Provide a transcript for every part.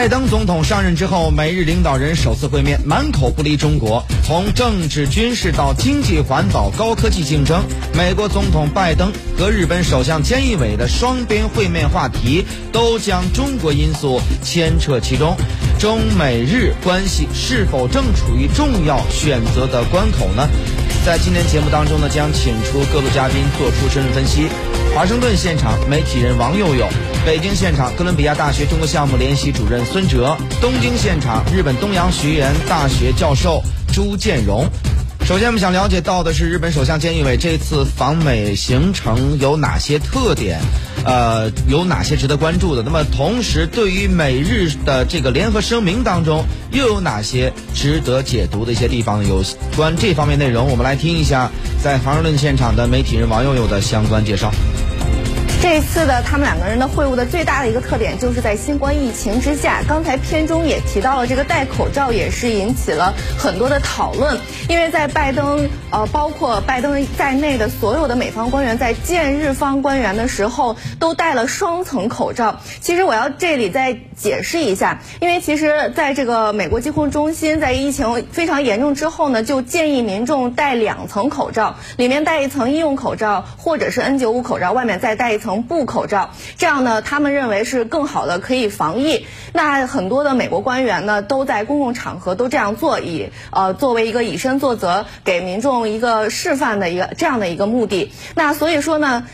拜登总统上任之后，美日领导人首次会面，满口不离中国。从政治、军事到经济、环保、高科技竞争，美国总统拜登和日本首相菅义伟的双边会面话题都将中国因素牵扯其中。中美日关系是否正处于重要选择的关口呢？在今天节目当中呢，将请出各路嘉宾做出深入分析。华盛顿现场媒体人王佑佑，北京现场哥伦比亚大学中国项目联席主任孙哲，东京现场日本东洋学院大学教授朱建荣。首先我们想了解到的是，日本首相菅义伟这次访美行程有哪些特点，有哪些值得关注的？那么同时对于美日的这个联合声明当中又有哪些值得解读的一些地方？有关这方面内容，我们来听一下在华盛顿现场的媒体人王佑佑的相关介绍。这次的他们两个人的会晤的最大的一个特点，就是在新冠疫情之下，刚才片中也提到了这个戴口罩也是引起了很多的讨论。因为在拜登包括拜登在内的所有的美方官员在见日方官员的时候都戴了双层口罩。其实我要这里再解释一下，因为其实在这个美国疾控中心在疫情非常严重之后呢，就建议民众戴两层口罩，里面戴一层医用口罩或者是 N95 口罩，外面再戴一层布口罩，这样呢他们认为是更好的可以防疫。那很多的美国官员呢都在公共场合都这样做，以作为一个以身作则，给民众一个示范的一个这样的一个目的。那所以说呢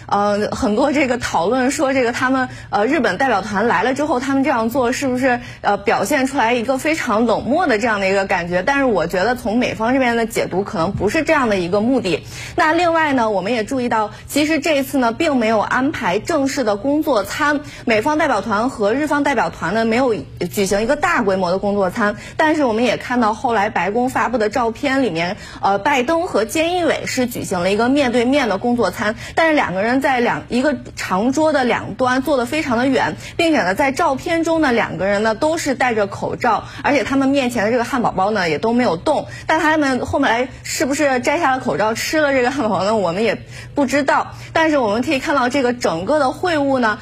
很多这个讨论说这个他们日本代表团来了之后他们这样做是不是表现出来一个非常冷漠的这样的一个感觉，但是我觉得从美方这边的解读可能不是这样的一个目的。那另外呢我们也注意到，其实这一次呢并没有安排正式的工作餐，美方代表团和日方代表团呢没有举行一个大规模的工作餐，但是我们也看到后来白宫发布的照片里面，拜登和菅义伟是举行了一个面对面的工作餐，但是两个人在一个长桌的两端坐得非常的远，并且呢在照片中呢两个人呢都是戴着口罩，而且他们面前的这个汉堡包呢也都没有动，但他们后来是不是摘下了口罩吃了这个汉堡包呢我们也不知道。但是我们可以看到这个整个的会晤呢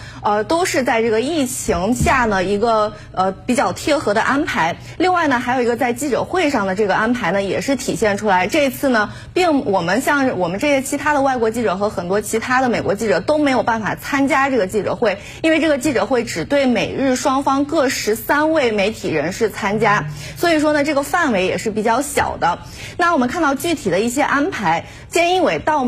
都是在这个疫情下呢一个比较贴合的安排。另外呢还有一个在记者会上的这个安排呢也是体现出来，这次呢我们这些其他的外国记者和很多其他的美国记者都没有办法参加这个记者会，因为这个记者会只对美日双方各13位媒体人士参加，所以说呢这个范围也是比较小的。那我们看到具体的一些安排，菅义伟到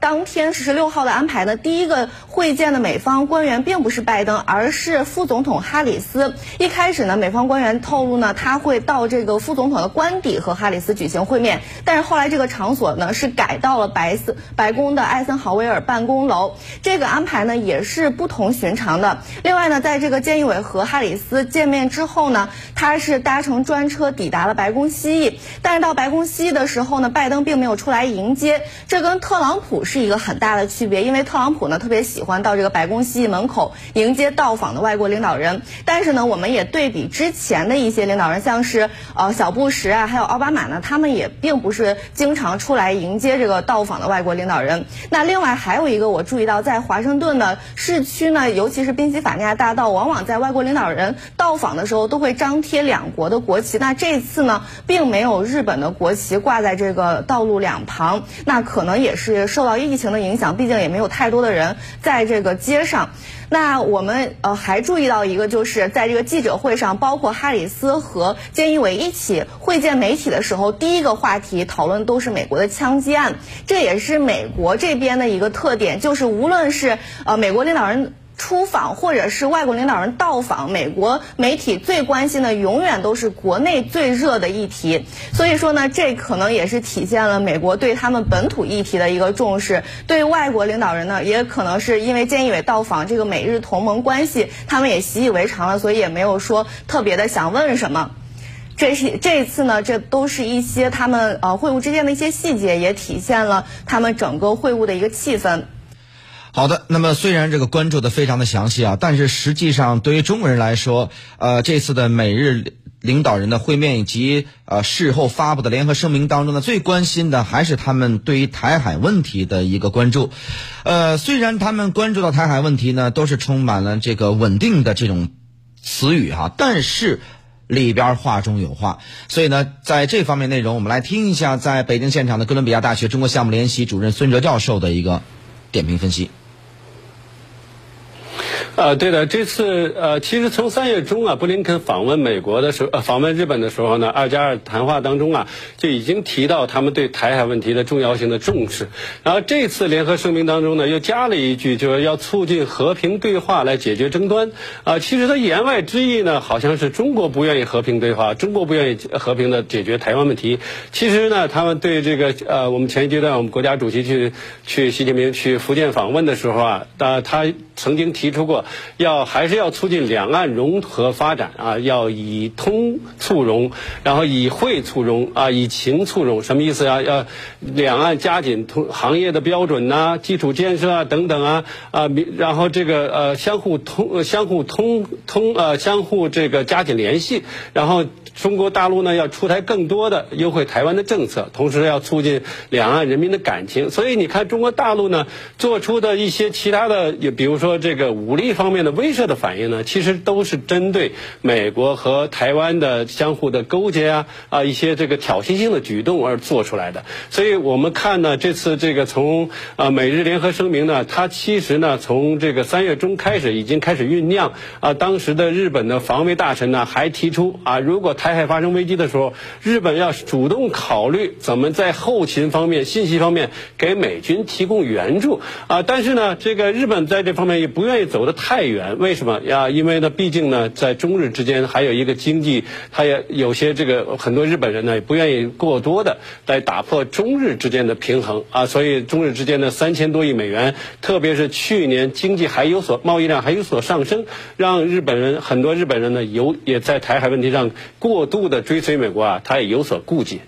当天16号的安排呢，第一个会见的美方官员并不是拜登，而是副总统哈里斯。一开始呢，美方官员透露呢，他会到这个副总统的官邸和哈里斯举行会面，但是后来这个场所呢是改到了白宫的艾森豪威尔办公楼。这个安排呢也是不同寻常的。另外呢，在这个菅义伟和哈里斯见面之后呢，他是搭乘专车抵达了白宫西翼，但是到白宫西翼的时候呢，拜登并没有出来迎接，这跟特朗普是一个很大的区别，因为特朗普呢特别喜欢到这个白宫西翼门口迎接到访的外国领导人，但是呢我们也对比之前的一些领导人，像是小布什啊还有奥巴马呢，他们也并不是经常出来迎接这个到访的外国领导人。那另外还有一个我注意到，在华盛顿的市区呢，尤其是宾夕法尼亚大道，往往在外国领导人到访的时候都会张贴两国的国旗，那这次呢并没有日本的国旗挂在这个道路两旁，那可能也是受到疫情的影响，毕竟也没有太多的人在这个街上。那我们还注意到一个，就是在这个记者会上，包括哈里斯和菅义伟一起会见媒体的时候，第一个话题讨论都是美国的枪击案，这也是美国这边的一个特点，就是无论是美国领导人出访或者是外国领导人到访，美国媒体最关心的永远都是国内最热的议题。所以说呢，这可能也是体现了美国对他们本土议题的一个重视。对外国领导人呢，也可能是因为菅义伟到访，这个美日同盟关系他们也习以为常了，所以也没有说特别的想问什么。这一次呢，这都是一些他们会晤之间的一些细节，也体现了他们整个会晤的一个气氛。好的，那么虽然这个关注的非常的详细啊，但是实际上对于中国人来说，这次的美日领导人的会面以及事后发布的联合声明当中呢，最关心的还是他们对于台海问题的一个关注。虽然他们关注到台海问题呢，都是充满了这个稳定的这种词语哈，但是里边话中有话。所以呢，在这方面内容，我们来听一下在北京现场的哥伦比亚大学中国项目联席主任孙哲教授的一个点评分析。对的，这次其实从3月中啊，布林肯访问美国的时候，访问日本的时候呢，2+2谈话当中啊，就已经提到他们对台海问题的重要性的重视。然后这次联合声明当中呢，又加了一句，就是要促进和平对话来解决争端。其实它言外之意呢，好像是中国不愿意和平对话，中国不愿意和平的解决台湾问题。其实呢，他们对这个我们前一阶段我们国家主席去习近平去福建访问的时候啊，他曾经提出过。还是要促进两岸融合发展啊，要以通促融，然后以惠促融啊，以情促融，什么意思啊？要两岸加紧行业的标准呐、基础建设啊等等啊，然后这个相互这个加紧联系，然后中国大陆呢要出台更多的优惠台湾的政策，同时要促进两岸人民的感情。所以你看中国大陆呢做出的一些其他的，也比如说这个武力方面的威慑的反应呢，其实都是针对美国和台湾的相互的勾结一些这个挑衅性的举动而做出来的。所以我们看呢，这次这个从美日联合声明呢，它其实呢从这个3月中开始已经开始酝酿当时的日本的防卫大臣呢还提出如果台海发生危机的时候，日本要主动考虑怎么在后勤方面、信息方面给美军提供援助但是呢，这个日本在这方面也不愿意走得太远。为什么呀？因为呢，毕竟呢，在中日之间还有一个经济，它也有些这个很多日本人呢也不愿意过多的来打破中日之间的平衡所以中日之间的3000多亿美元，特别是去年经济贸易量还有所上升，让很多日本人呢也在台海问题上过度的追随美国他也有所顾忌。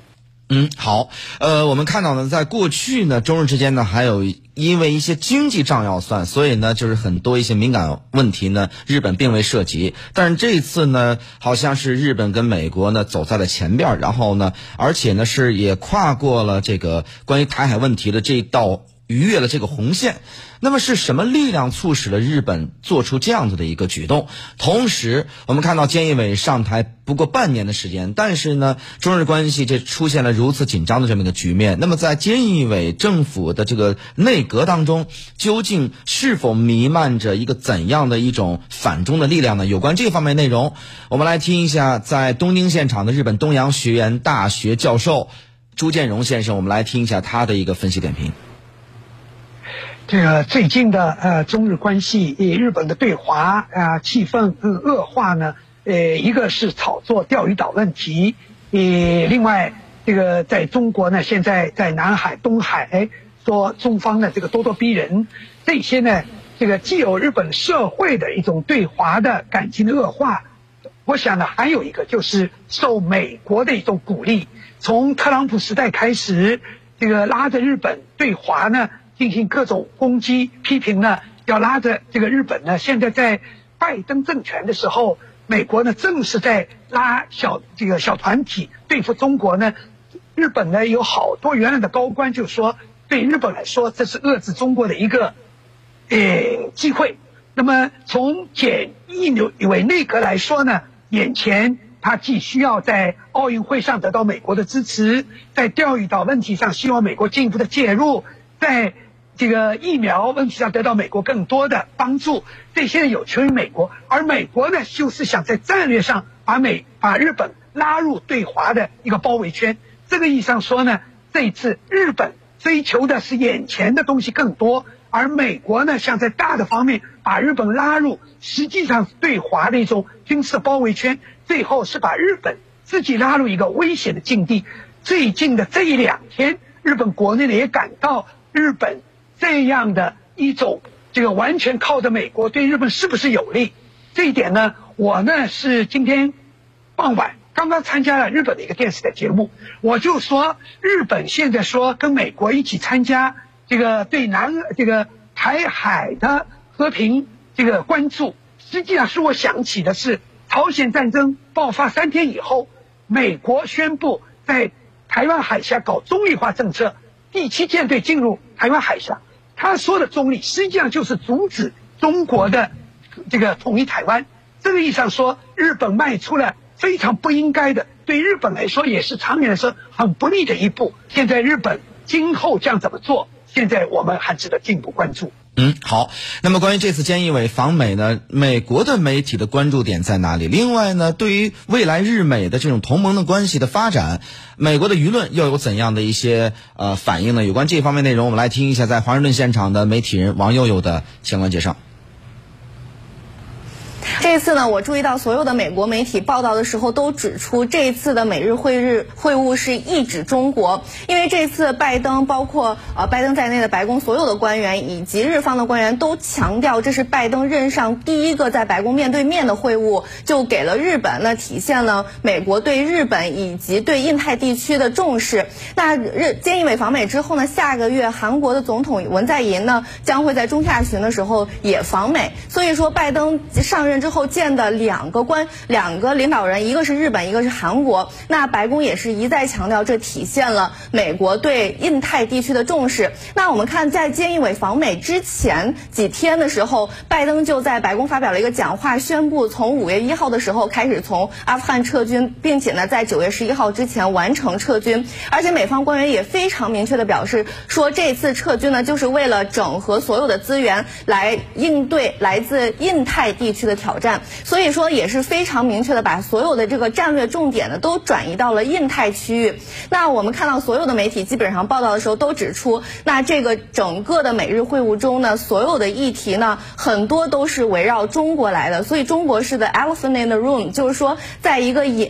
好，我们看到呢，在过去呢，中日之间呢，还有因为一些经济账要算，所以呢，就是很多一些敏感问题呢，日本并未涉及。但是这一次呢，好像是日本跟美国呢走在了前边，然后呢，而且呢是也跨过了这个关于台海问题的这道逾越了这个红线。那么是什么力量促使了日本做出这样子的一个举动？同时我们看到菅义伟上台不过半年的时间，但是呢中日关系这出现了如此紧张的这么一个局面。那么在菅义伟政府的这个内阁当中，究竟是否弥漫着一个怎样的一种反中的力量呢？有关这方面内容，我们来听一下在东京现场的日本东洋学院大学教授朱建荣先生，我们来听一下他的一个分析点评。这个最近的中日关系与日本的对华气氛恶化呢，一个是炒作钓鱼岛问题，另外这个在中国呢，现在在南海、东海说中方呢这个咄咄逼人，这些呢这个既有日本社会的一种对华的感情的恶化，我想呢还有一个就是受美国的一种鼓励，从特朗普时代开始，这个拉着日本对华呢进行各种攻击批评呢，要拉着这个日本呢，现在在拜登政权的时候，美国呢正是在拉小团体对付中国呢，日本呢有好多原来的高官就说，对日本来说这是遏制中国的一个机会。那么从菅义伟内阁来说呢，眼前他既需要在奥运会上得到美国的支持，在钓鱼岛问题上希望美国进一步的介入，在这个疫苗问题上得到美国更多的帮助，这些有求于美国，而美国呢就是想在战略上把日本拉入对华的一个包围圈。这个意义上说呢，这一次日本追求的是眼前的东西更多，而美国呢想在大的方面把日本拉入实际上对华的一种军事包围圈，最后是把日本自己拉入一个危险的境地。最近的这一两天，日本国内呢也感到日本这样的一种这个完全靠着美国对日本是不是有利，这一点呢，我呢是今天傍晚刚刚参加了日本的一个电视台节目，我就说日本现在说跟美国一起参加这个对这个台海的和平这个关注，实际上是我想起的是朝鲜战争爆发3天以后，美国宣布在台湾海峡搞中立化政策，第7舰队进入台湾海峡，他说的中立实际上就是阻止中国的这个统一台湾。这个意义上说，日本迈出了非常不应该的，对日本来说也是长远来说很不利的一步。现在日本今后将怎么做，现在我们还值得进一步关注。好，那么关于这次菅义伟访美呢，美国的媒体的关注点在哪里？另外呢，对于未来日美的这种同盟的关系的发展，美国的舆论又有怎样的一些反应呢？有关这方面内容，我们来听一下在华盛顿现场的媒体人王佑佑的相关介绍。这次呢，我注意到所有的美国媒体报道的时候都指出，这次的美日会晤是一指中国，因为这次拜登包括拜登在内的白宫所有的官员以及日方的官员都强调，这是拜登任上第一个在白宫面对面的会晤，就给了日本，那体现了美国对日本以及对印太地区的重视。那菅义伟访美之后呢，下个月韩国的总统文在寅呢将会在中下旬的时候也访美，所以说拜登上任之后见的两个领导人，一个是日本，一个是韩国。那白宫也是一再强调，这体现了美国对印太地区的重视。那我们看，在菅义伟访美之前几天的时候，拜登就在白宫发表了一个讲话，宣布从5月1号的时候开始从阿富汗撤军，并且呢在9月11号之前完成撤军。而且美方官员也非常明确的表示，说这次撤军呢就是为了整合所有的资源来应对来自印太地区的挑战。所以说也是非常明确的把所有的这个战略重点呢都转移到了印太区域。那我们看到所有的媒体基本上报道的时候都指出，那这个整个的美日会晤中呢，所有的议题呢很多都是围绕中国来的，所以中国式的 elephant in the room， 就是说在一个隐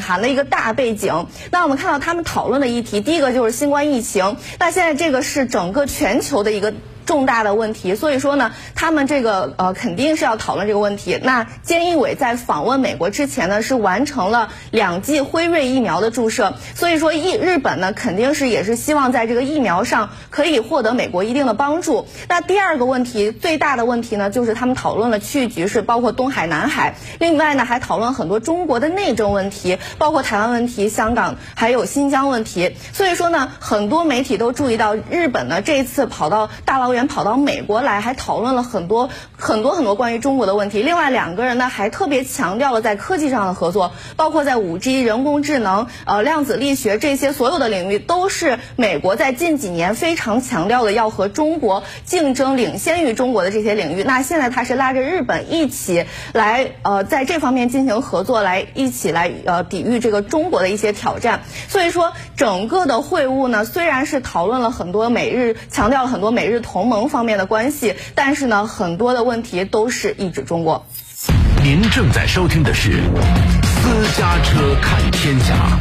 含的一个大背景。那我们看到他们讨论的议题，第一个就是新冠疫情，那现在这个是整个全球的一个重大的问题，所以说呢他们这个肯定是要讨论这个问题。那菅义伟在访问美国之前呢是完成了2剂辉瑞疫苗的注射，所以说日本呢肯定是也是希望在这个疫苗上可以获得美国一定的帮助。那第二个问题，最大的问题呢就是他们讨论了区域局势，包括东海南海，另外呢还讨论很多中国的内政问题，包括台湾问题、香港还有新疆问题。所以说呢很多媒体都注意到，日本呢这次跑到美国来，还讨论了很多关于中国的问题。另外两个人呢还特别强调了在科技上的合作，包括在 5G、 人工智能、量子力学这些所有的领域，都是美国在近几年非常强调的要和中国竞争，领先于中国的这些领域。那现在他是拉着日本一起来在这方面进行合作，来一起来抵御这个中国的一些挑战。所以说整个的会晤呢虽然是讨论了很多美日，强调了很多美日同盟方面的关系，但是呢很多的问题都是一指中国。您正在收听的是私家车看天下。